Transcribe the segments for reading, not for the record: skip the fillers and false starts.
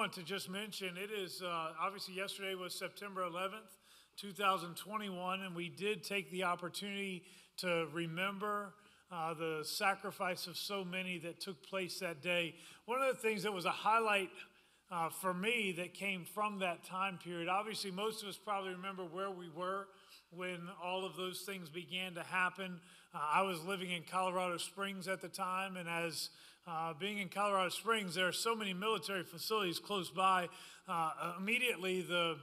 want to just mention, it is obviously yesterday was September 11th, 2021, and we did take the opportunity to remember the sacrifice of so many that took place that day. One of the things that was a highlight for me that came from that time period, obviously most of us probably remember where we were when all of those things began to happen. I was living in Colorado Springs at the time, and as being in Colorado Springs, there are so many military facilities close by. Immediately, the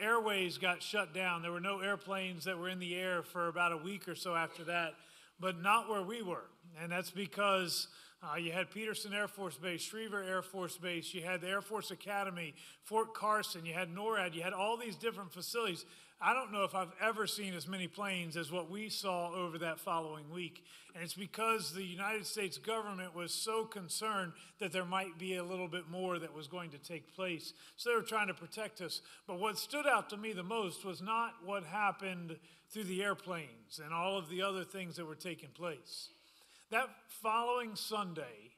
airways got shut down. There were no airplanes that were in the air for about a week or so after that, but not where we were. And that's because you had Peterson Air Force Base, Schriever Air Force Base, you had the Air Force Academy, Fort Carson, you had NORAD, you had all these different facilities. I don't know if I've ever seen as many planes as what we saw over that following week. And it's because the United States government was so concerned that there might be a little bit more that was going to take place. So they were trying to protect us. But what stood out to me the most was not what happened through the airplanes and all of the other things that were taking place. That following Sunday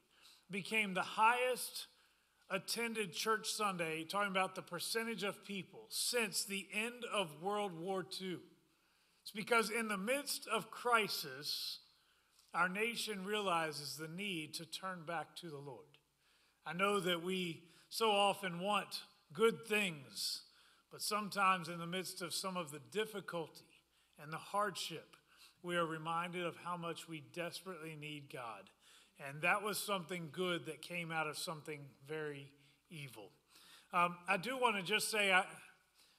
became the highest attended church Sunday, talking about the percentage of people, since the end of World War II. It's because in the midst of crisis, our nation realizes the need to turn back to the Lord. I know that we so often want good things, but sometimes in the midst of some of the difficulty and the hardship, we are reminded of how much we desperately need God. And that was something good that came out of something very evil. I do want to just say,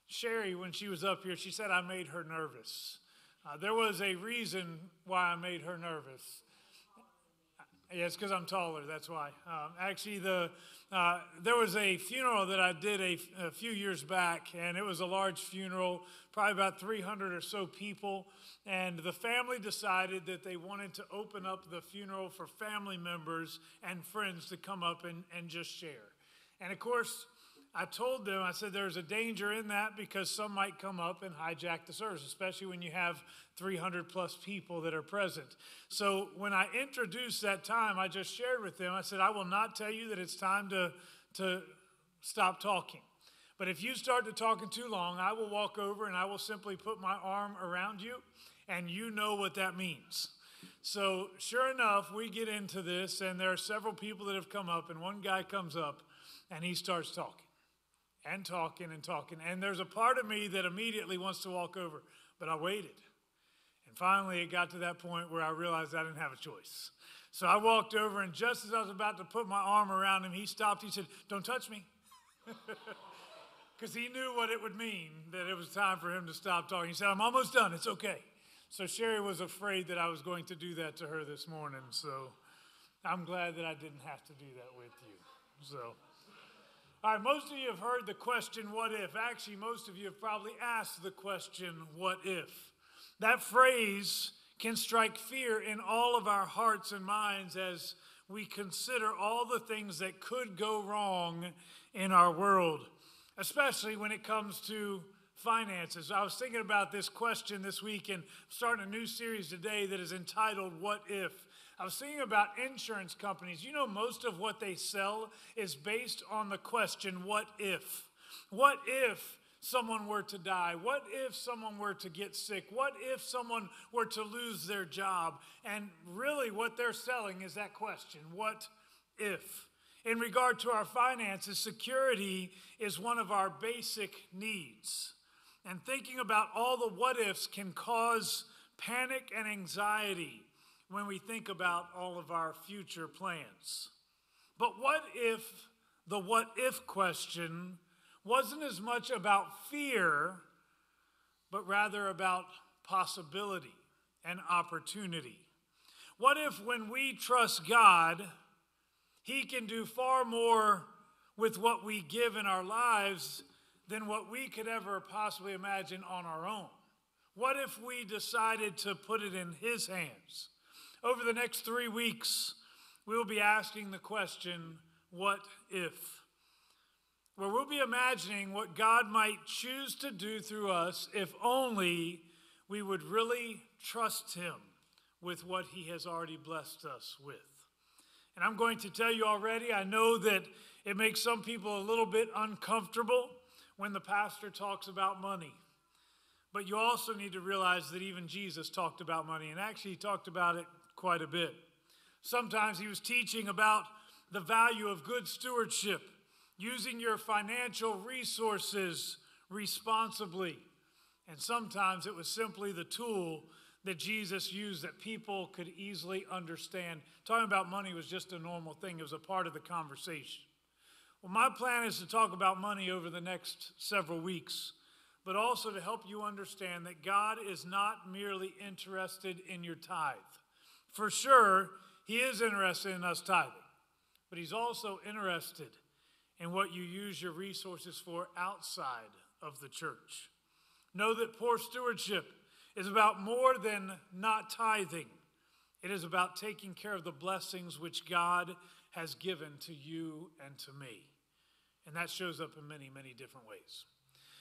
Sherry, when she was up here, she said I made her nervous. There was a reason why I made her nervous. Yeah, it's because I'm taller, that's why. Actually, there was a funeral that I did a few years back, and it was a large funeral, probably about 300 or so people, and the family decided that they wanted to open up the funeral for family members and friends to come up and just share. And of course, I told them, I said, there's a danger in that because some might come up and hijack the service, especially when you have 300 plus people that are present. So when I introduced that time, I just shared with them, I said, I will not tell you that it's time to stop talking. But if you start to talking too long, I will walk over and I will simply put my arm around you, and you know what that means. So sure enough, we get into this, and there are several people that have come up, and one guy comes up and he starts talking. And talking and talking. And there's a part of me that immediately wants to walk over, but I waited. And finally, it got to that point where I realized I didn't have a choice. So I walked over, and just as I was about to put my arm around him, he stopped. He said, "Don't touch me." Because he knew what it would mean, that it was time for him to stop talking. He said, "I'm almost done. It's okay." So Sherry was afraid that I was going to do that to her this morning. So I'm glad that I didn't have to do that with you. So. All right, most of you have heard the question, what if? Actually, most of you have probably asked the question, what if? That phrase can strike fear in all of our hearts and minds as we consider all the things that could go wrong in our world, especially when it comes to finances. I was thinking about this question this week and starting a new series today that is entitled, What If? I was thinking about insurance companies. You know, most of what they sell is based on the question, what if? What if someone were to die? What if someone were to get sick? What if someone were to lose their job? And really what they're selling is that question, what if? In regard to our finances, security is one of our basic needs. And thinking about all the what ifs can cause panic and anxiety when we think about all of our future plans. But what if the what if question wasn't as much about fear, but rather about possibility and opportunity? What if when we trust God, He can do far more with what we give in our lives than what we could ever possibly imagine on our own? What if we decided to put it in His hands? Over the next 3 weeks, we'll be asking the question, what if? Where we'll be imagining what God might choose to do through us if only we would really trust Him with what He has already blessed us with. And I'm going to tell you already, I know that It makes some people a little bit uncomfortable when the pastor talks about money. But you also need to realize that even Jesus talked about money, and actually he talked about it quite a bit. Sometimes he was teaching about the value of good stewardship, using your financial resources responsibly. And sometimes it was simply the tool that Jesus used that people could easily understand. Talking about money was just a normal thing. It was a part of the conversation. Well, my plan is to talk about money over the next several weeks, but also to help you understand that God is not merely interested in your tithe. For sure, he is interested in us tithing, but he's also interested in what you use your resources for outside of the church. Know that poor stewardship is about more than not tithing. It is about taking care of the blessings which God has given to you and to me. And that shows up in many, many different ways.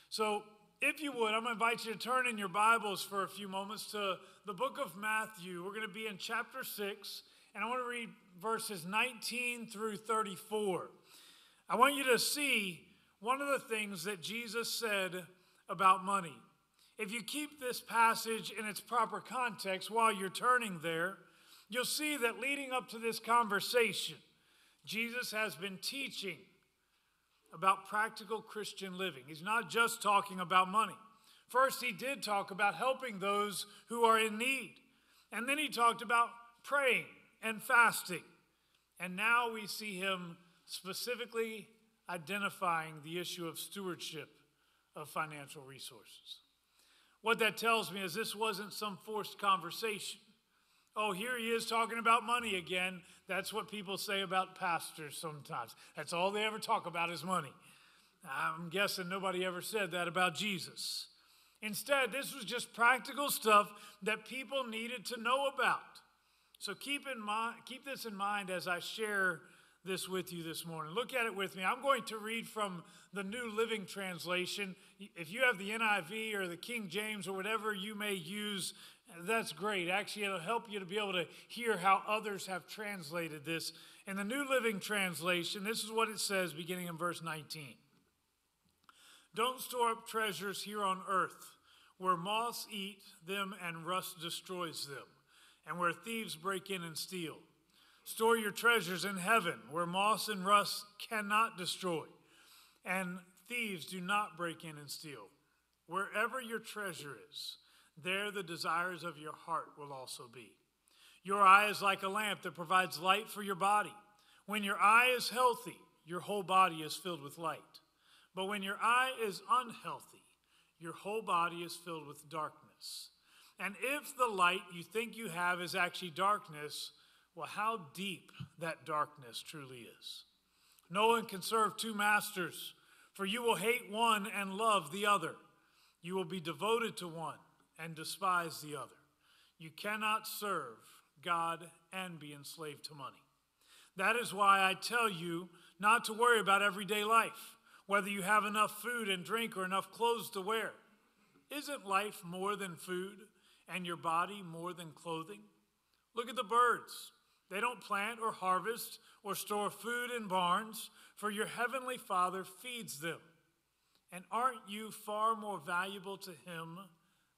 So if you would, I'm going to invite you to turn in your Bibles for a few moments to the book of Matthew. We're going to be in chapter 6, and I want to read verses 19 through 34. I want you to see one of the things that Jesus said about money. If you keep this passage in its proper context while you're turning there, you'll see that leading up to this conversation, Jesus has been teaching about practical Christian living. He's not just talking about money. First, he did talk about helping those who are in need. And then he talked about praying and fasting. And now we see him specifically identifying the issue of stewardship of financial resources. What that tells me is this wasn't some forced conversation. Oh, here he is talking about money again. That's what people say about pastors sometimes. That's all they ever talk about is money. I'm guessing nobody ever said that about Jesus. Instead, this was just practical stuff that people needed to know about. So keep this in mind as I share this with you this morning. Look at it with me. I'm going to read from the New Living Translation. If you have the NIV or the King James or whatever you may use, that's great. Actually, it'll help you to be able to hear how others have translated this. In the New Living Translation, this is what it says beginning in verse 19. Don't store up treasures here on earth, where moths eat them and rust destroys them, and where thieves break in and steal. Store your treasures in heaven, where moss and rust cannot destroy, and thieves do not break in and steal. Wherever your treasure is, there the desires of your heart will also be. Your eye is like a lamp that provides light for your body. When your eye is healthy, your whole body is filled with light. But when your eye is unhealthy, your whole body is filled with darkness. And if the light you think you have is actually darkness, well, how deep that darkness truly is. No one can serve two masters, for you will hate one and love the other. You will be devoted to one and despise the other. You cannot serve God and be enslaved to money. That is why I tell you not to worry about everyday life, whether you have enough food and drink or enough clothes to wear. Isn't life more than food and your body more than clothing? Look at the birds. They don't plant or harvest or store food in barns, for your heavenly Father feeds them. And aren't you far more valuable to him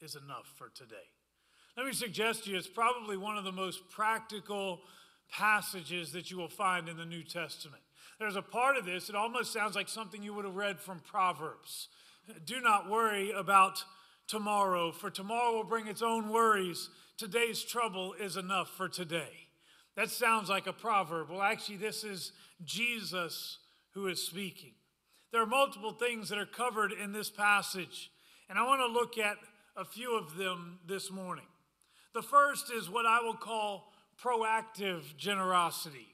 is enough for today. Let me suggest to you, it's probably one of the most practical passages that you will find in the New Testament. There's a part of this, it almost sounds like something you would have read from Proverbs. Do not worry about tomorrow, for tomorrow will bring its own worries. Today's trouble is enough for today. That sounds like a proverb. Well, actually, this is Jesus who is speaking. There are multiple things that are covered in this passage, and I want to look at a few of them this morning. The first is what I will call proactive generosity.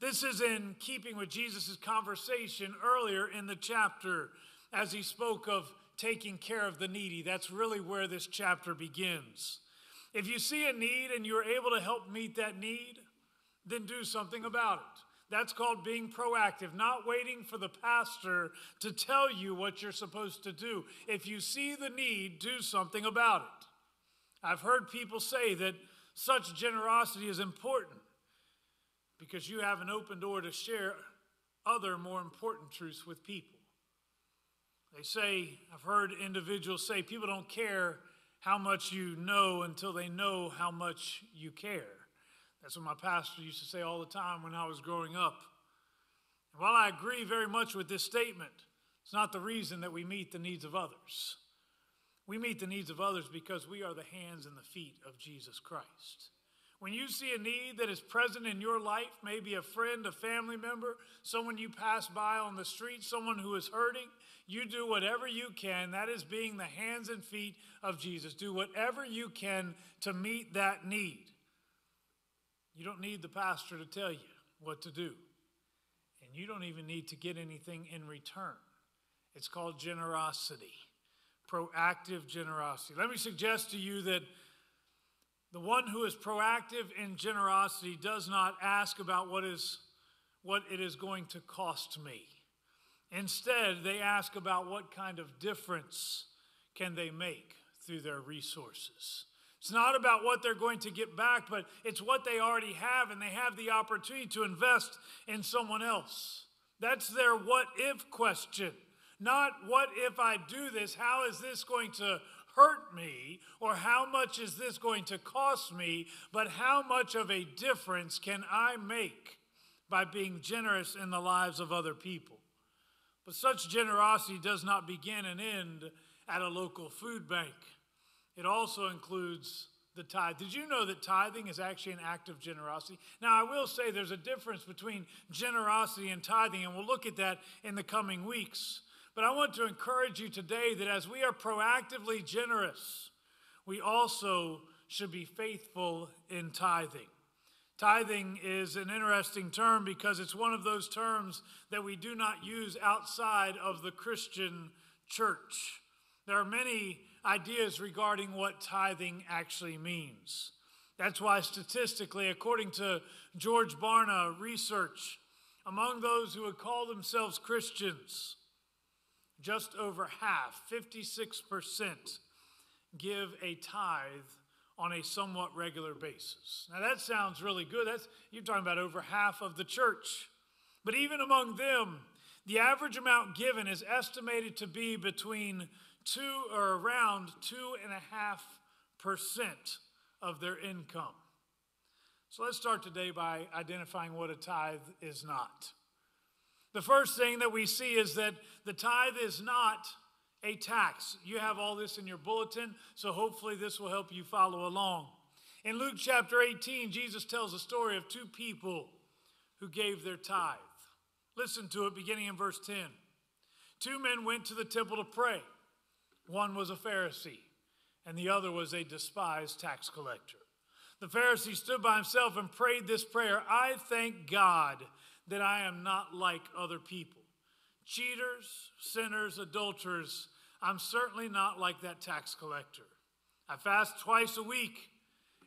This is in keeping with Jesus' conversation earlier in the chapter as he spoke of taking care of the needy. That's really where this chapter begins. If you see a need and you're able to help meet that need, then do something about it. That's called being proactive, not waiting for the pastor to tell you what you're supposed to do. If you see the need, do something about it. I've heard people say that such generosity is important because you have an open door to share other more important truths with people. They say, I've heard individuals say, people don't care how much you know until they know how much you care. That's what my pastor used to say all the time when I was growing up. And while I agree very much with this statement, it's not the reason that we meet the needs of others. We meet the needs of others because we are the hands and the feet of Jesus Christ. When you see a need that is present in your life, maybe a friend, a family member, someone you pass by on the street, someone who is hurting, you do whatever you can. That is being the hands and feet of Jesus. Do whatever you can to meet that need. You don't need the pastor to tell you what to do. And you don't even need to get anything in return. It's called generosity, proactive generosity. Let me suggest to you that the one who is proactive in generosity does not ask about what it is going to cost me. Instead, they ask about what kind of difference can they make through their resources. It's not about what they're going to get back, but it's what they already have, and they have the opportunity to invest in someone else. That's their what if question, not what if I do this, how is this going to hurt me, or how much is this going to cost me, but how much of a difference can I make by being generous in the lives of other people? But such generosity does not begin and end at a local food bank. It also includes the tithe. Did you know that tithing is actually an act of generosity? Now, I will say there's a difference between generosity and tithing, and we'll look at that in the coming weeks. But I want to encourage you today that as we are proactively generous, we also should be faithful in tithing. Tithing is an interesting term because it's one of those terms that we do not use outside of the Christian church. There are many ideas regarding what tithing actually means. That's why statistically, according to George Barna research, among those who would call themselves Christians, just over half, 56%, give a tithe on a somewhat regular basis. Now that sounds really good. You're talking about over half of the church. But even among them, the average amount given is estimated to be between around 2.5% of their income. So let's start today by identifying what a tithe is not. The first thing that we see is that the tithe is not a tax. You have all this in your bulletin, so hopefully this will help you follow along. In Luke chapter 18, Jesus tells a story of two people who gave their tithe. Listen to it beginning in verse 10. Two men went to the temple to pray. One was a Pharisee, and the other was a despised tax collector. The Pharisee stood by himself and prayed this prayer, I thank God that I am not like other people, cheaters, sinners, adulterers. I'm certainly not like that tax collector. I fast twice a week,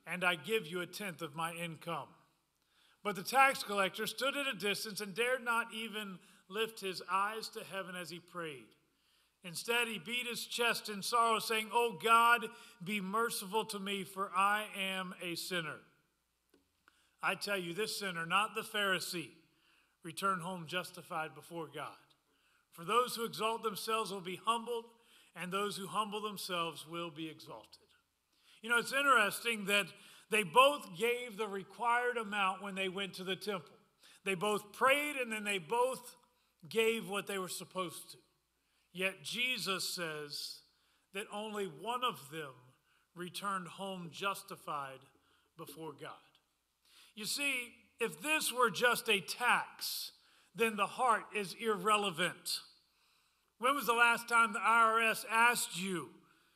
and I give you a tenth of my income. But the tax collector stood at a distance and dared not even lift his eyes to heaven as he prayed. Instead, he beat his chest in sorrow, saying, Oh God, be merciful to me, for I am a sinner. I tell you, this sinner, not the Pharisee, returned home justified before God. For those who exalt themselves will be humbled, and those who humble themselves will be exalted. You know, it's interesting that they both gave the required amount when they went to the temple. They both prayed and then they both gave what they were supposed to. Yet Jesus says that only one of them returned home justified before God. You see, if this were just a tax, then the heart is irrelevant. When was the last time the IRS asked you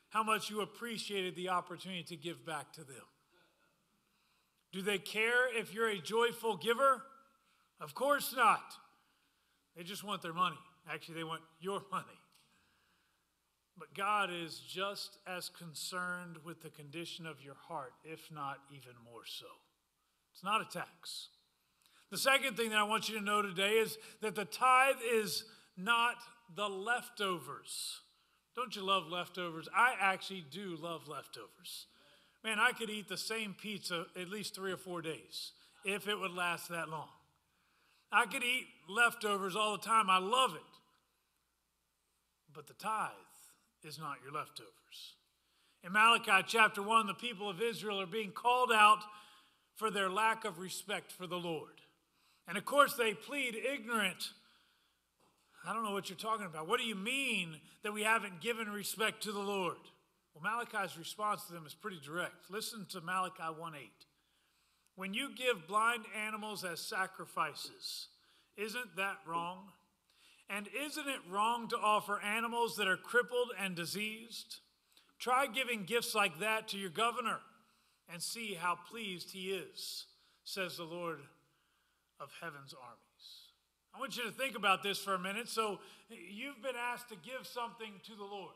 how much you appreciated the opportunity to give back to them? Do they care if you're a joyful giver? Of course not. They just want their money. Actually, they want your money. But God is just as concerned with the condition of your heart, if not even more so. It's not a tax. The second thing that I want you to know today is that the tithe is not the leftovers. Don't you love leftovers? I actually do love leftovers. Man, I could eat the same pizza at least 3 or 4 days if it would last that long. I could eat leftovers all the time. I love it. But the tithe is not your leftovers. In Malachi chapter 1, the people of Israel are being called out for their lack of respect for the Lord. And of course they plead ignorant. I don't know what you're talking about. What do you mean that we haven't given respect to the Lord? Well, Malachi's response to them is pretty direct. Listen to Malachi 1:8. When you give blind animals as sacrifices, isn't that wrong? And isn't it wrong to offer animals that are crippled and diseased? Try giving gifts like that to your governor and see how pleased he is, says the Lord of heaven's armies. I want you to think about this for a minute. So you've been asked to give something to the Lord.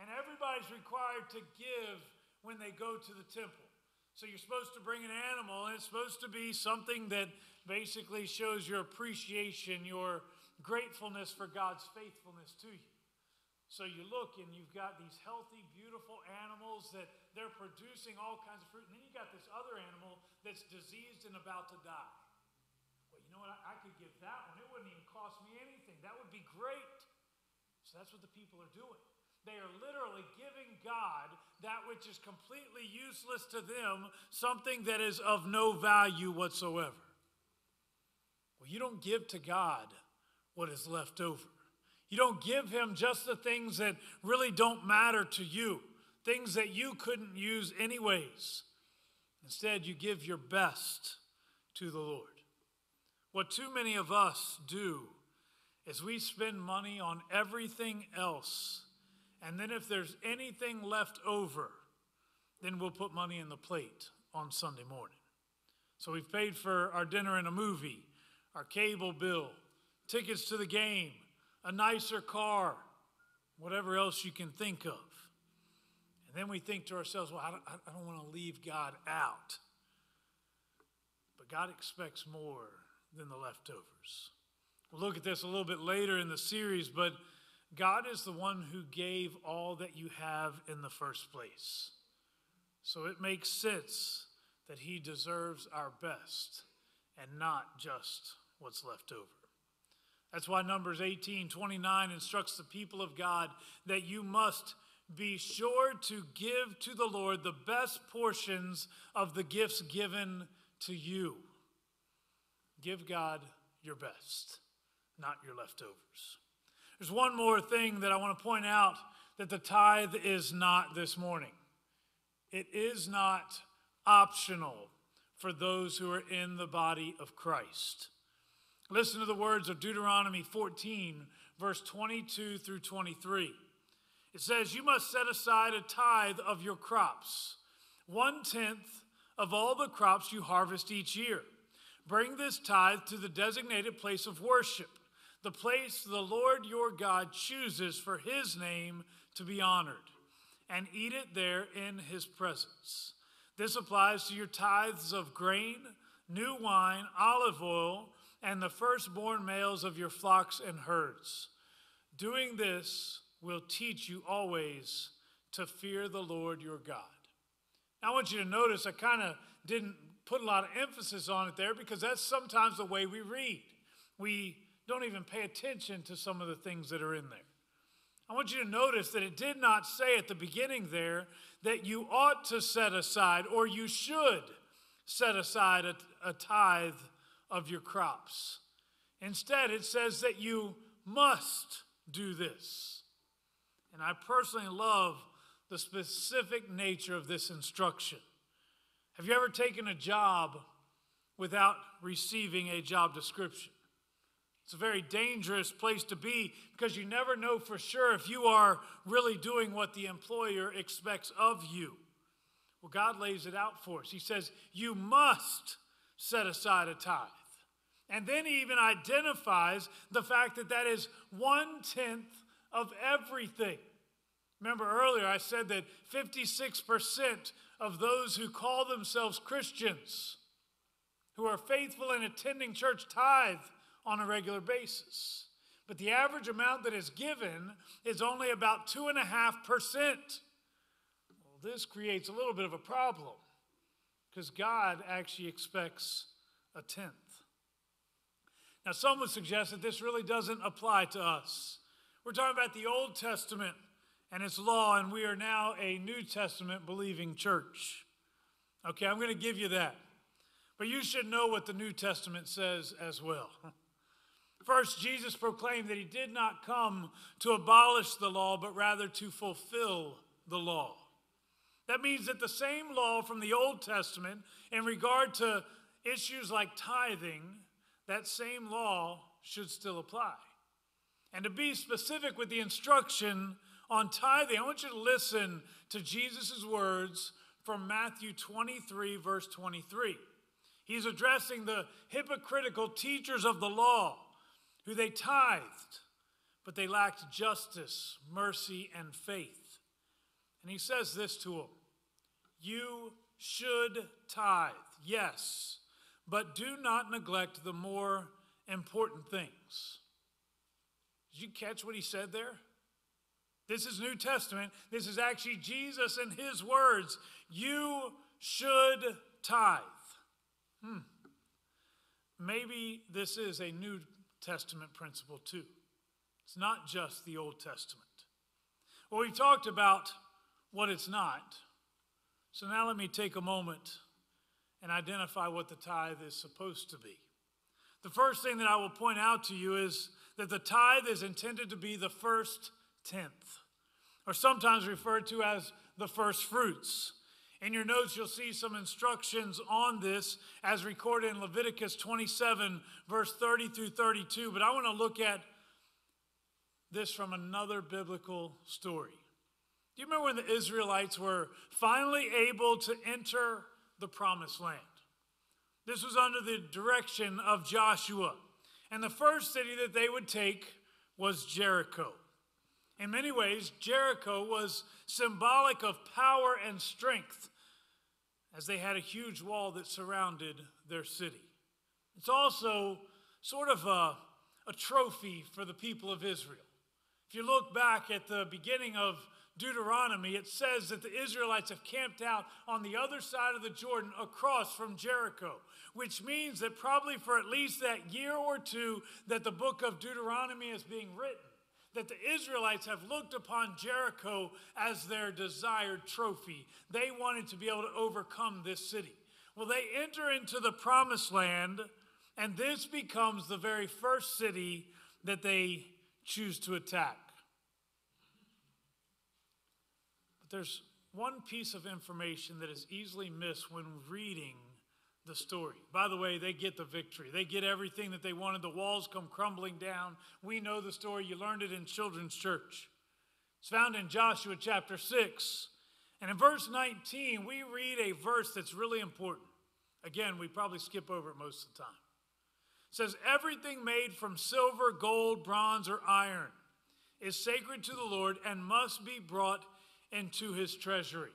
And everybody's required to give when they go to the temple. So you're supposed to bring an animal, and it's supposed to be something that basically shows your appreciation, your gratefulness for God's faithfulness to you. So you look, and you've got these healthy, beautiful animals that they're producing all kinds of fruit. And then you got this other animal that's diseased and about to die. Well, you know what? I could give that one. It wouldn't even cost me anything. That would be great. So that's what the people are doing. They are literally giving God that which is completely useless to them, something that is of no value whatsoever. Well, you don't give to God what is left over. You don't give him just the things that really don't matter to you, things that you couldn't use anyways. Instead, you give your best to the Lord. What too many of us do is we spend money on everything else. And then if there's anything left over, then we'll put money in the plate on Sunday morning. So we've paid for our dinner and a movie, our cable bill, tickets to the game, a nicer car, whatever else you can think of. And then we think to ourselves, well, I don't want to leave God out. But God expects more than the leftovers. We'll look at this a little bit later in the series, but God is the one who gave all that you have in the first place. So it makes sense that he deserves our best and not just what's left over. That's why Numbers 18:29 instructs the people of God that you must be sure to give to the Lord the best portions of the gifts given to you. Give God your best, not your leftovers. There's one more thing that I want to point out that the tithe is not this morning. It is not optional for those who are in the body of Christ. Listen to the words of Deuteronomy 14, verse 22 through 23. It says, "You must set aside a tithe of your crops, 1/10 of all the crops you harvest each year. Bring this tithe to the designated place of worship, the place the Lord your God chooses for his name to be honored, and eat it there in his presence. This applies to your tithes of grain, new wine, olive oil, and the firstborn males of your flocks and herds. Doing this will teach you always to fear the Lord your God." Now, I want you to notice I kind of didn't put a lot of emphasis on it there because that's sometimes the way we read. We don't even pay attention to some of the things that are in there. I want you to notice that it did not say at the beginning there that you ought to set aside or you should set aside a tithe of your crops. Instead, it says that you must do this. And I personally love the specific nature of this instruction. Have you ever taken a job without receiving a job description? It's a very dangerous place to be because you never know for sure if you are really doing what the employer expects of you. Well, God lays it out for us. He says, you must set aside a tithe. And then he even identifies the fact that that is 1/10 of everything. Remember earlier I said that 56% of those who call themselves Christians, who are faithful in attending church, tithe on a regular basis. But the average amount that is given is only about 2.5%. Well, this creates a little bit of a problem because God actually expects 1/10. Now, some would suggest that this really doesn't apply to us. We're talking about the Old Testament and its law, and we are now a New Testament believing church. Okay, I'm going to give you that. But you should know what the New Testament says as well. First, Jesus proclaimed that he did not come to abolish the law, but rather to fulfill the law. That means that the same law from the Old Testament in regard to issues like tithing, that same law should still apply. And to be specific with the instruction on tithing, I want you to listen to Jesus' words from Matthew 23, verse 23. He's addressing the hypocritical teachers of the law, who they tithed, but they lacked justice, mercy, and faith. And he says this to them, you should tithe, yes, but do not neglect the more important things. Did you catch what he said there? This is New Testament. This is actually Jesus and his words. You should tithe. Maybe this is a New Testament principle too. It's not just the Old Testament. Well, we talked about what it's not. So now let me take a moment and identify what the tithe is supposed to be. The first thing that I will point out to you is that the tithe is intended to be the 1/10, or sometimes referred to as the first fruits. In your notes, you'll see some instructions on this as recorded in Leviticus 27, verse 30 through 32. But I want to look at this from another biblical story. Do you remember when the Israelites were finally able to enter the Promised Land? This was under the direction of Joshua. And the first city that they would take was Jericho. In many ways, Jericho was symbolic of power and strength, as they had a huge wall that surrounded their city. It's also sort of a trophy for the people of Israel. If you look back at the beginning of Deuteronomy, it says that the Israelites have camped out on the other side of the Jordan across from Jericho, which means that probably for at least that year or two that the book of Deuteronomy is being written, that the Israelites have looked upon Jericho as their desired trophy. They wanted to be able to overcome this city. Well, they enter into the Promised Land, and this becomes the very first city that they choose to attack. But there's one piece of information that is easily missed when reading the story. By the way, they get the victory. They get everything that they wanted. The walls come crumbling down. We know the story. You learned it in children's church. It's found in Joshua chapter 6. And in verse 19, we read a verse that's really important. Again, we probably skip over it most of the time. It says, everything made from silver, gold, bronze, or iron is sacred to the Lord and must be brought into his treasury.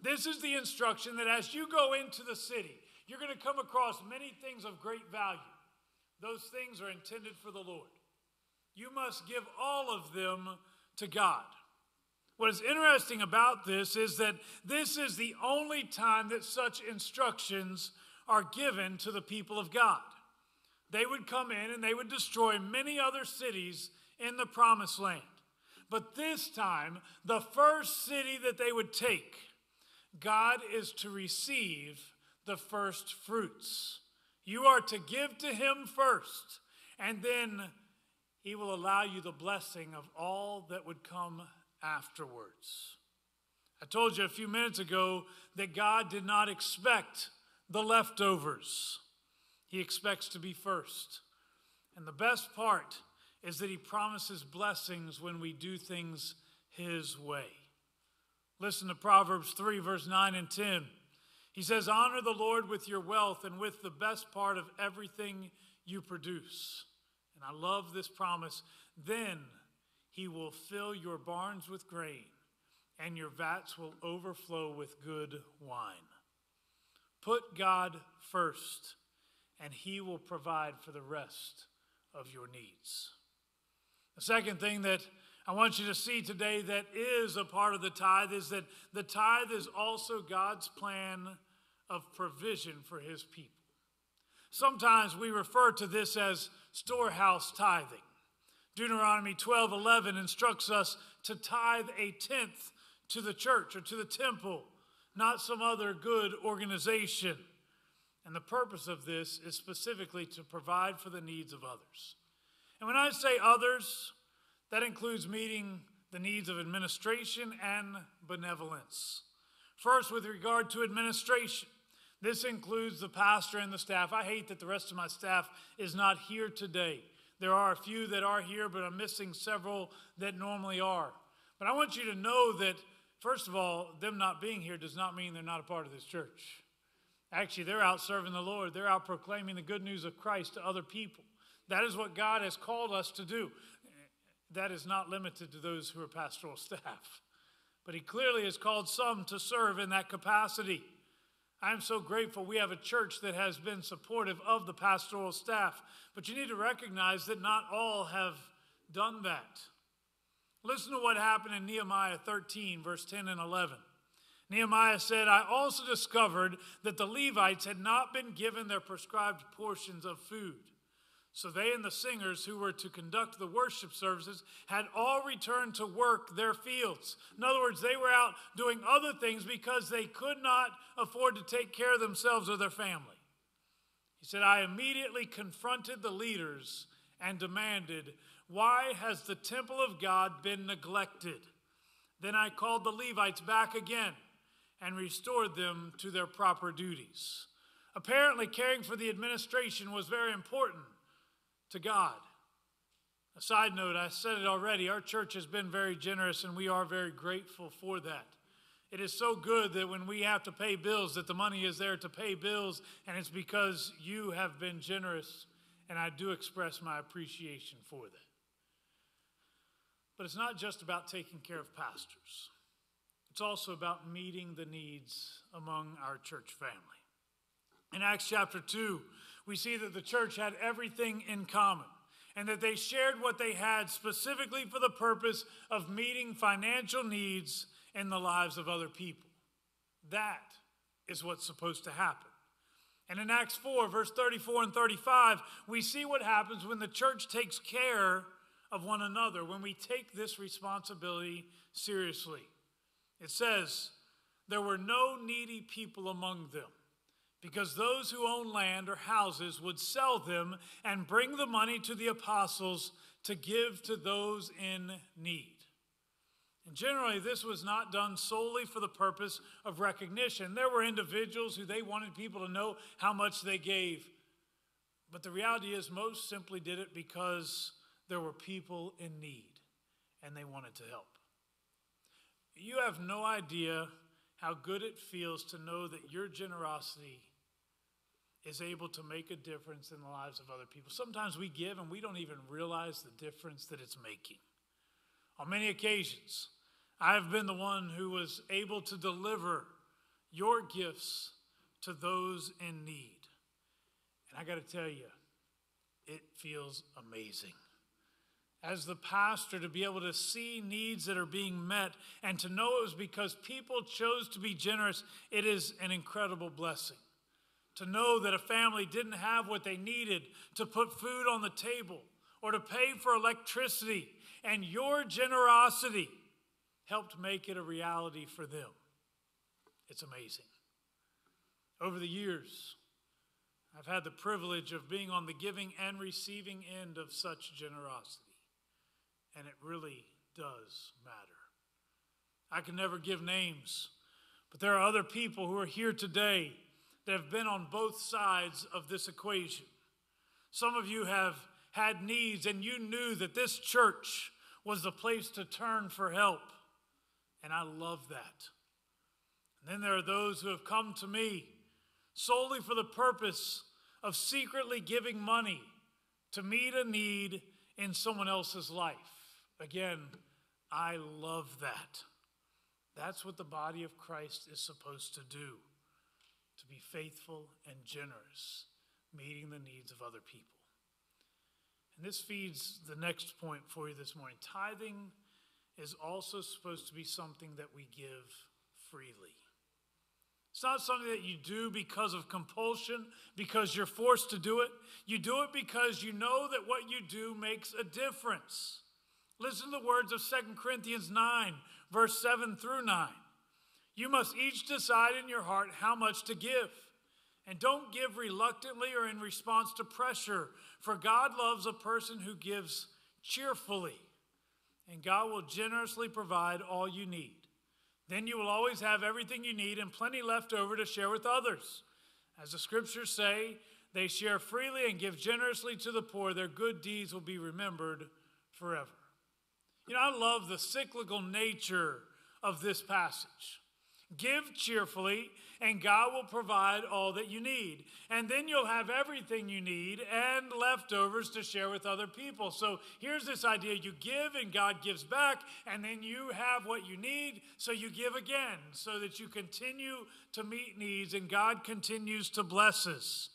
This is the instruction that as you go into the city, you're going to come across many things of great value. Those things are intended for the Lord. You must give all of them to God. What is interesting about this is that this is the only time that such instructions are given to the people of God. They would come in and they would destroy many other cities in the Promised Land. But this time, the first city that they would take, God is to receive the first fruits. You are to give to him first, and then he will allow you the blessing of all that would come afterwards. I told you a few minutes ago that God did not expect the leftovers. He expects to be first. And the best part is that he promises blessings when we do things his way. Listen to Proverbs 3, verse 9 and 10. He says, honor the Lord with your wealth and with the best part of everything you produce. And I love this promise. Then he will fill your barns with grain and your vats will overflow with good wine. Put God first and he will provide for the rest of your needs. The second thing that I want you to see today that is a part of the tithe is that the tithe is also God's plan of provision for his people. Sometimes we refer to this as storehouse tithing. Deuteronomy 12:11 instructs us to tithe a tenth to the church or to the temple, not some other good organization. And the purpose of this is specifically to provide for the needs of others. And when I say others, that includes meeting the needs of administration and benevolence. First, with regard to administration, this includes the pastor and the staff. I hate that the rest of my staff is not here today. There are a few that are here, but I'm missing several that normally are. But I want you to know that, first of all, them not being here does not mean they're not a part of this church. Actually, they're out serving the Lord. They're out proclaiming the good news of Christ to other people. That is what God has called us to do. That is not limited to those who are pastoral staff. But he clearly has called some to serve in that capacity. I'm so grateful we have a church that has been supportive of the pastoral staff. But you need to recognize that not all have done that. Listen to what happened in Nehemiah 13, verse 10 and 11. Nehemiah said, I also discovered that the Levites had not been given their prescribed portions of food. So they and the singers who were to conduct the worship services had all returned to work their fields. In other words, they were out doing other things because they could not afford to take care of themselves or their family. He said, I immediately confronted the leaders and demanded, why has the temple of God been neglected? Then I called the Levites back again and restored them to their proper duties. Apparently, caring for the administration was very important to God. A side note, I said it already, our church has been very generous and we are very grateful for that. It is so good that when we have to pay bills, that the money is there to pay bills, and it's because you have been generous, and I do express my appreciation for that. But it's not just about taking care of pastors. It's also about meeting the needs among our church family. In Acts chapter 2, we see that the church had everything in common and that they shared what they had specifically for the purpose of meeting financial needs in the lives of other people. That is what's supposed to happen. And in Acts 4, verse 34 and 35, we see what happens when the church takes care of one another, when we take this responsibility seriously. It says, there were no needy people among them, because those who own land or houses would sell them and bring the money to the apostles to give to those in need. And generally, this was not done solely for the purpose of recognition. There were individuals who they wanted people to know how much they gave. But the reality is most simply did it because there were people in need and they wanted to help. You have no idea how good it feels to know that your generosity is able to make a difference in the lives of other people. Sometimes we give and we don't even realize the difference that it's making. On many occasions, I've been the one who was able to deliver your gifts to those in need. And I got to tell you, it feels amazing. As the pastor, to be able to see needs that are being met and to know it was because people chose to be generous, it is an incredible blessing. To know that a family didn't have what they needed to put food on the table or to pay for electricity, and your generosity helped make it a reality for them. It's amazing. Over the years, I've had the privilege of being on the giving and receiving end of such generosity, and it really does matter. I can never give names, but there are other people who are here today that have been on both sides of this equation. Some of you have had needs, and you knew that this church was the place to turn for help, and I love that. And then there are those who have come to me solely for the purpose of secretly giving money to meet a need in someone else's life. Again, I love that. That's what the body of Christ is supposed to do, to be faithful and generous, meeting the needs of other people. And this feeds the next point for you this morning. Tithing is also supposed to be something that we give freely. It's not something that you do because of compulsion, because you're forced to do it. You do it because you know that what you do makes a difference. Listen to the words of 2 Corinthians 9, verse 7 through 9. You must each decide in your heart how much to give. And don't give reluctantly or in response to pressure, for God loves a person who gives cheerfully, and God will generously provide all you need. Then you will always have everything you need and plenty left over to share with others. As the scriptures say, they share freely and give generously to the poor. Their good deeds will be remembered forever. You know, I love the cyclical nature of this passage. Give cheerfully, and God will provide all that you need. And then you'll have everything you need and leftovers to share with other people. So here's this idea. You give, and God gives back, and then you have what you need, so you give again, so that you continue to meet needs, and God continues to bless us.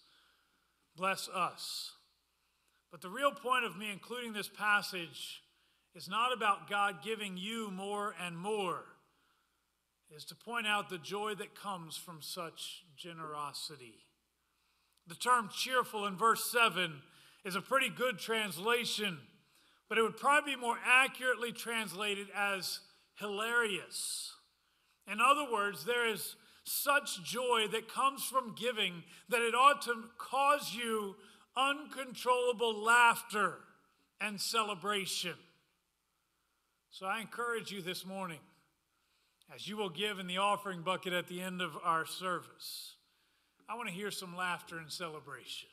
But the real point of me including this passage is not about God giving you more and more. Is to point out the joy that comes from such generosity. The term cheerful in verse 7 is a pretty good translation, but it would probably be more accurately translated as hilarious. In other words, there is such joy that comes from giving that it ought to cause you uncontrollable laughter and celebration. So I encourage you this morning, as you will give in the offering bucket at the end of our service, I want to hear some laughter and celebration.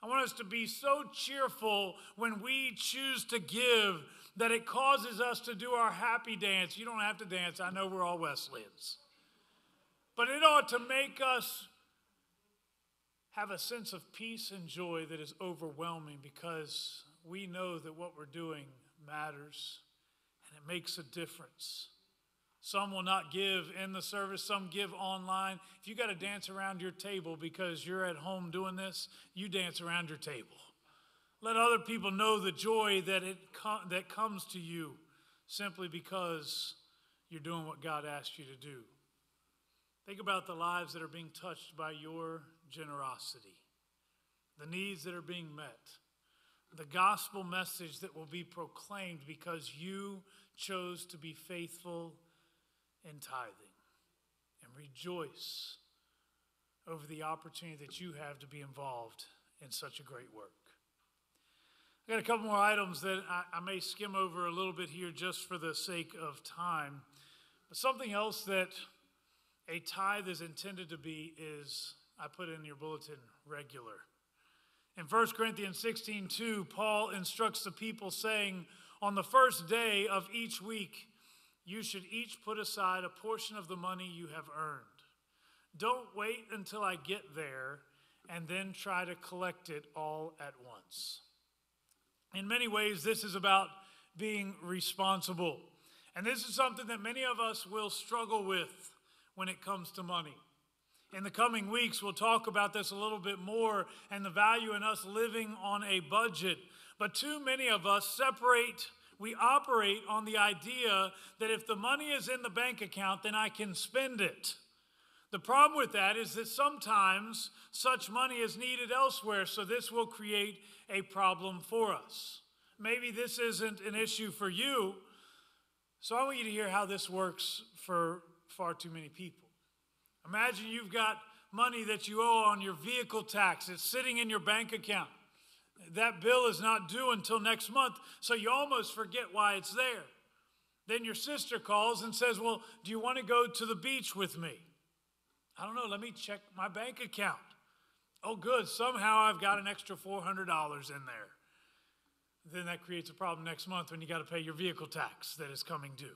I want us to be so cheerful when we choose to give that it causes us to do our happy dance. You don't have to dance. I know we're all Wesleyans. But it ought to make us have a sense of peace and joy that is overwhelming because we know that what we're doing matters and it makes a difference. Some will not give in the service. Some give online. If you got to dance around your table because you're at home doing this, you dance around your table. Let other people know the joy that comes to you simply because you're doing what God asked you to do. Think about the lives that are being touched by your generosity, the needs that are being met, the gospel message that will be proclaimed because you chose to be faithful in tithing, and rejoice over the opportunity that you have to be involved in such a great work. I got a couple more items that I may skim over a little bit here just for the sake of time. But something else that a tithe is intended to be is, I put in your bulletin, regular. In 1 Corinthians 16:2, Paul instructs the people saying, on the first day of each week, you should each put aside a portion of the money you have earned. Don't wait until I get there and then try to collect it all at once. In many ways, this is about being responsible. And this is something that many of us will struggle with when it comes to money. In the coming weeks, we'll talk about this a little bit more and the value in us living on a budget. But too many of us we operate on the idea that if the money is in the bank account, then I can spend it. The problem with that is that sometimes such money is needed elsewhere, so this will create a problem for us. Maybe this isn't an issue for you, so I want you to hear how this works for far too many people. Imagine you've got money that you owe on your vehicle tax. It's sitting in your bank account. That bill is not due until next month, so you almost forget why it's there. Then your sister calls and says, well, do you want to go to the beach with me? I don't know. Let me check my bank account. Oh, good. Somehow I've got an extra $400 in there. Then that creates a problem next month when you got to pay your vehicle tax that is coming due.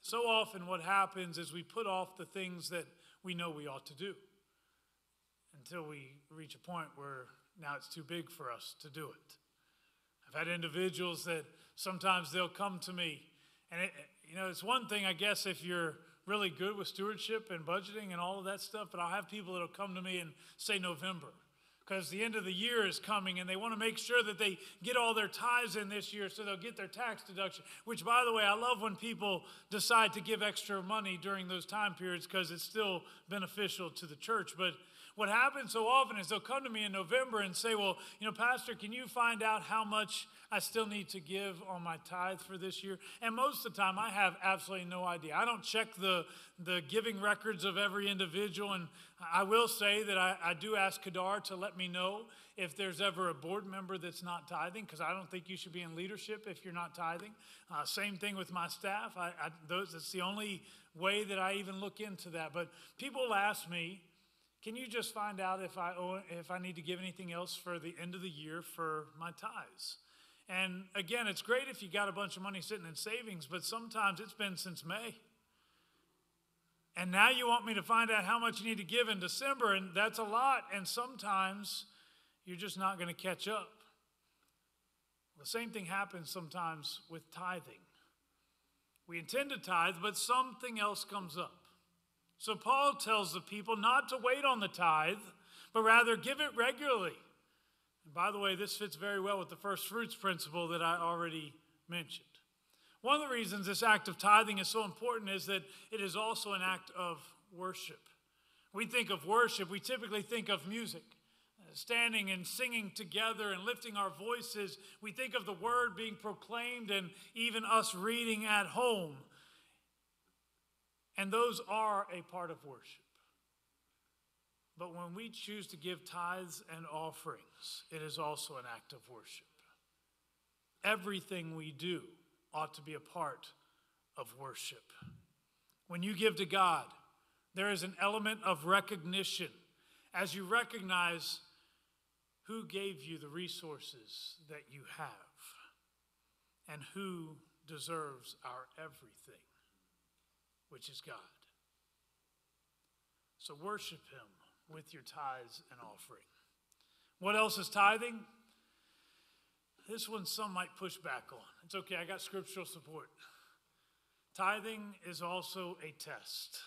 So often what happens is we put off the things that we know we ought to do until we reach a point where now it's too big for us to do it. I've had individuals that sometimes they'll come to me, and it's one thing, I guess, if you're really good with stewardship and budgeting and all of that stuff, but I'll have people that'll come to me and say November, because the end of the year is coming and they want to make sure that they get all their tithes in this year so they'll get their tax deduction, which, by the way, I love when people decide to give extra money during those time periods because it's still beneficial to the church. But what happens so often is they'll come to me in November and say, well, Pastor, can you find out how much I still need to give on my tithe for this year? And most of the time I have absolutely no idea. I don't check the giving records of every individual, and I will say that I do ask Kadar to let me know if there's ever a board member that's not tithing, because I don't think you should be in leadership if you're not tithing. Same thing with my staff. That's the only way that I even look into that. But people ask me, can you just find out if I need to give anything else for the end of the year for my tithes? And again, it's great if you got a bunch of money sitting in savings, but sometimes it's been since May. And now you want me to find out how much you need to give in December, and that's a lot. And sometimes you're just not going to catch up. The same thing happens sometimes with tithing. We intend to tithe, but something else comes up. So Paul tells the people not to wait on the tithe, but rather give it regularly. And by the way, this fits very well with the first fruits principle that I already mentioned. One of the reasons this act of tithing is so important is that it is also an act of worship. We think of worship, we typically think of music, standing and singing together and lifting our voices. We think of the word being proclaimed and even us reading at home. And those are a part of worship. But when we choose to give tithes and offerings, it is also an act of worship. Everything we do ought to be a part of worship. When you give to God, there is an element of recognition as you recognize who gave you the resources that you have and who deserves our everything, which is God. So worship Him with your tithes and offering. What else is tithing? This one some might push back on. It's okay, I got scriptural support. Tithing is also a test.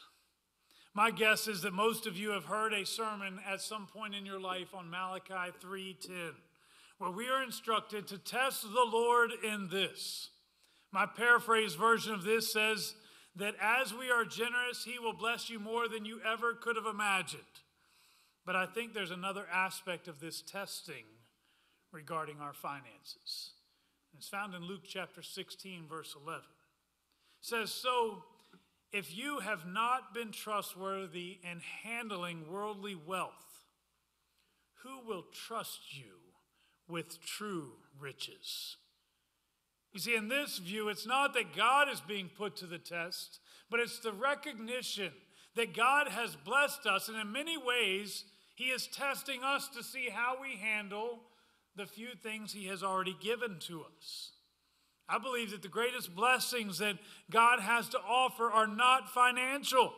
My guess is that most of you have heard a sermon at some point in your life on Malachi 3:10, where we are instructed to test the Lord in this. My paraphrase version of this says that as we are generous, He will bless you more than you ever could have imagined. But I think there's another aspect of this testing regarding our finances. It's found in Luke chapter 16, verse 11. It says, so if you have not been trustworthy in handling worldly wealth, who will trust you with true riches? You see, in this view, it's not that God is being put to the test, but it's the recognition that God has blessed us, and in many ways, He is testing us to see how we handle the few things He has already given to us. I believe that the greatest blessings that God has to offer are not financial.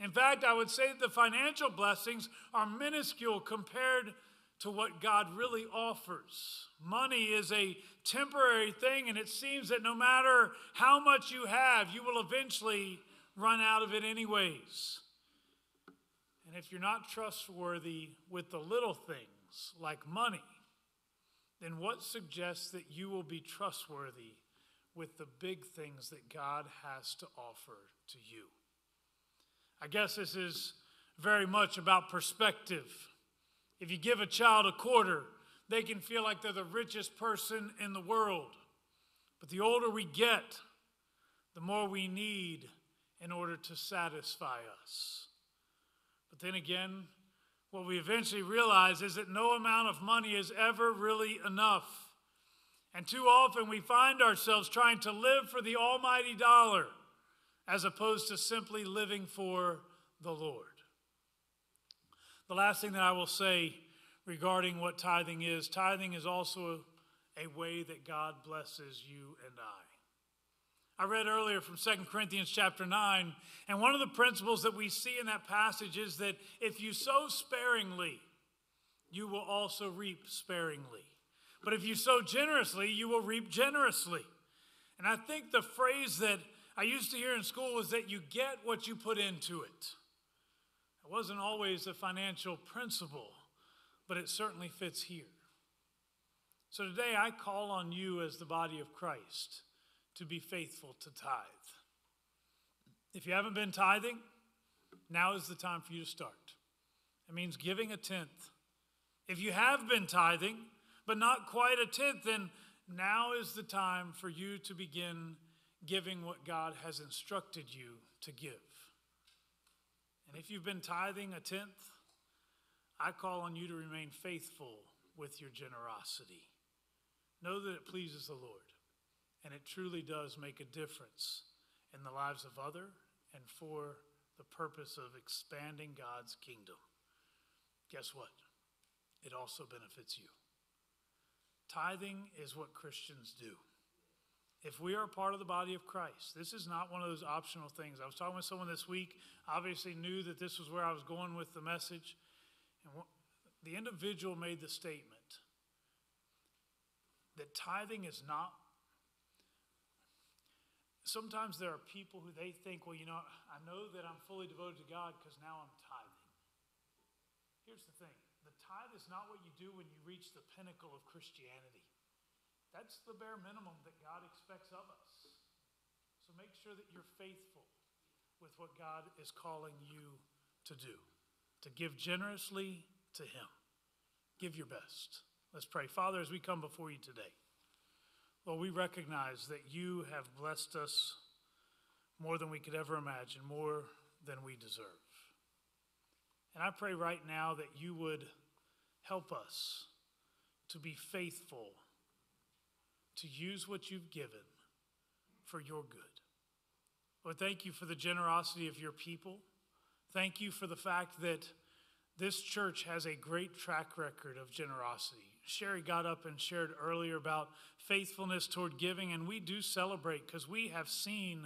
In fact, I would say that the financial blessings are minuscule compared to what God really offers. Money is a temporary thing, and it seems that no matter how much you have, you will eventually run out of it anyways. And if you're not trustworthy with the little things like money, then what suggests that you will be trustworthy with the big things that God has to offer to you? I guess this is very much about perspective. If you give a child a quarter, they can feel like they're the richest person in the world. But the older we get, the more we need in order to satisfy us. But then again, what we eventually realize is that no amount of money is ever really enough. And too often we find ourselves trying to live for the almighty dollar as opposed to simply living for the Lord. The last thing that I will say regarding what tithing is also a way that God blesses you and I. I read earlier from 2 Corinthians chapter 9, and one of the principles that we see in that passage is that if you sow sparingly, you will also reap sparingly. But if you sow generously, you will reap generously. And I think the phrase that I used to hear in school was that you get what you put into it. It wasn't always a financial principle, but it certainly fits here. So today I call on you as the body of Christ to be faithful to tithe. If you haven't been tithing, now is the time for you to start. It means giving a tenth. If you have been tithing, but not quite a tenth, then now is the time for you to begin giving what God has instructed you to give. And if you've been tithing a tenth, I call on you to remain faithful with your generosity. Know that it pleases the Lord, and it truly does make a difference in the lives of others and for the purpose of expanding God's kingdom. Guess what? It also benefits you. Tithing is what Christians do. If we are part of the body of Christ, this is not one of those optional things. I was talking with someone this week, obviously knew that this was where I was going with the message. And the individual made the statement that tithing is not. Sometimes there are people who they think, well, you know, I know that I'm fully devoted to God because now I'm tithing. Here's the thing. The tithe is not what you do when you reach the pinnacle of Christianity. That's the bare minimum that God expects of us. So make sure that you're faithful with what God is calling you to do, to give generously to Him. Give your best. Let's pray. Father, as we come before you today, Lord, we recognize that you have blessed us more than we could ever imagine, more than we deserve. And I pray right now that you would help us to be faithful to use what you've given for your good. Lord, thank you for the generosity of your people. Thank you for the fact that this church has a great track record of generosity. Sherry got up and shared earlier about faithfulness toward giving, and we do celebrate because we have seen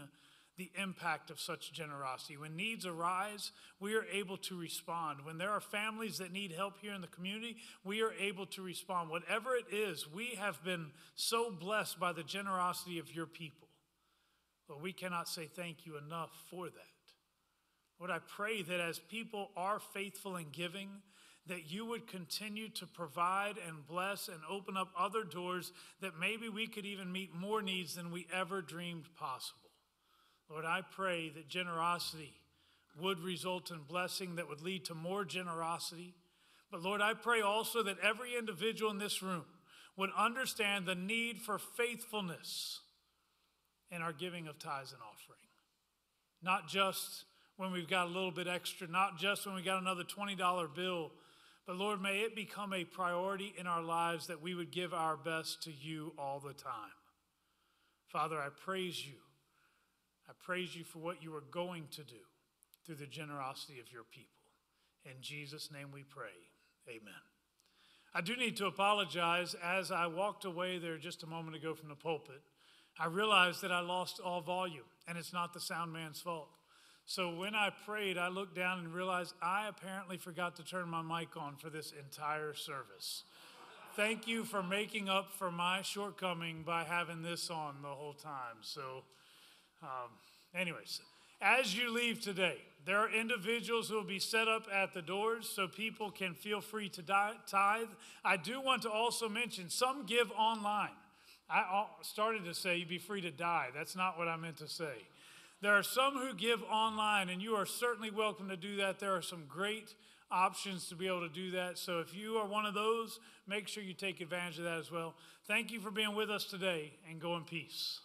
the impact of such generosity. When needs arise, we are able to respond. When there are families that need help here in the community, we are able to respond. Whatever it is, we have been so blessed by the generosity of your people. But we cannot say thank you enough for that. Lord, I pray that as people are faithful in giving, that you would continue to provide and bless and open up other doors that maybe we could even meet more needs than we ever dreamed possible. Lord, I pray that generosity would result in blessing that would lead to more generosity. But Lord, I pray also that every individual in this room would understand the need for faithfulness in our giving of tithes and offering. Not just when we've got a little bit extra, not just when we got another $20 bill, but Lord, may it become a priority in our lives that we would give our best to you all the time. Father, I praise you. I praise you for what you are going to do through the generosity of your people. In Jesus' name we pray. Amen. I do need to apologize. As I walked away there just a moment ago from the pulpit, I realized that I lost all volume, and it's not the sound man's fault. So when I prayed, I looked down and realized I apparently forgot to turn my mic on for this entire service. Thank you for making up for my shortcoming by having this on the whole time. So anyways, as you leave today, there are individuals who will be set up at the doors so people can feel free to tithe. I do want to also mention some give online. I started to say you'd be free to die. That's not what I meant to say. There are some who give online, and you are certainly welcome to do that. There are some great options to be able to do that. So if you are one of those, make sure you take advantage of that as well. Thank you for being with us today, and go in peace.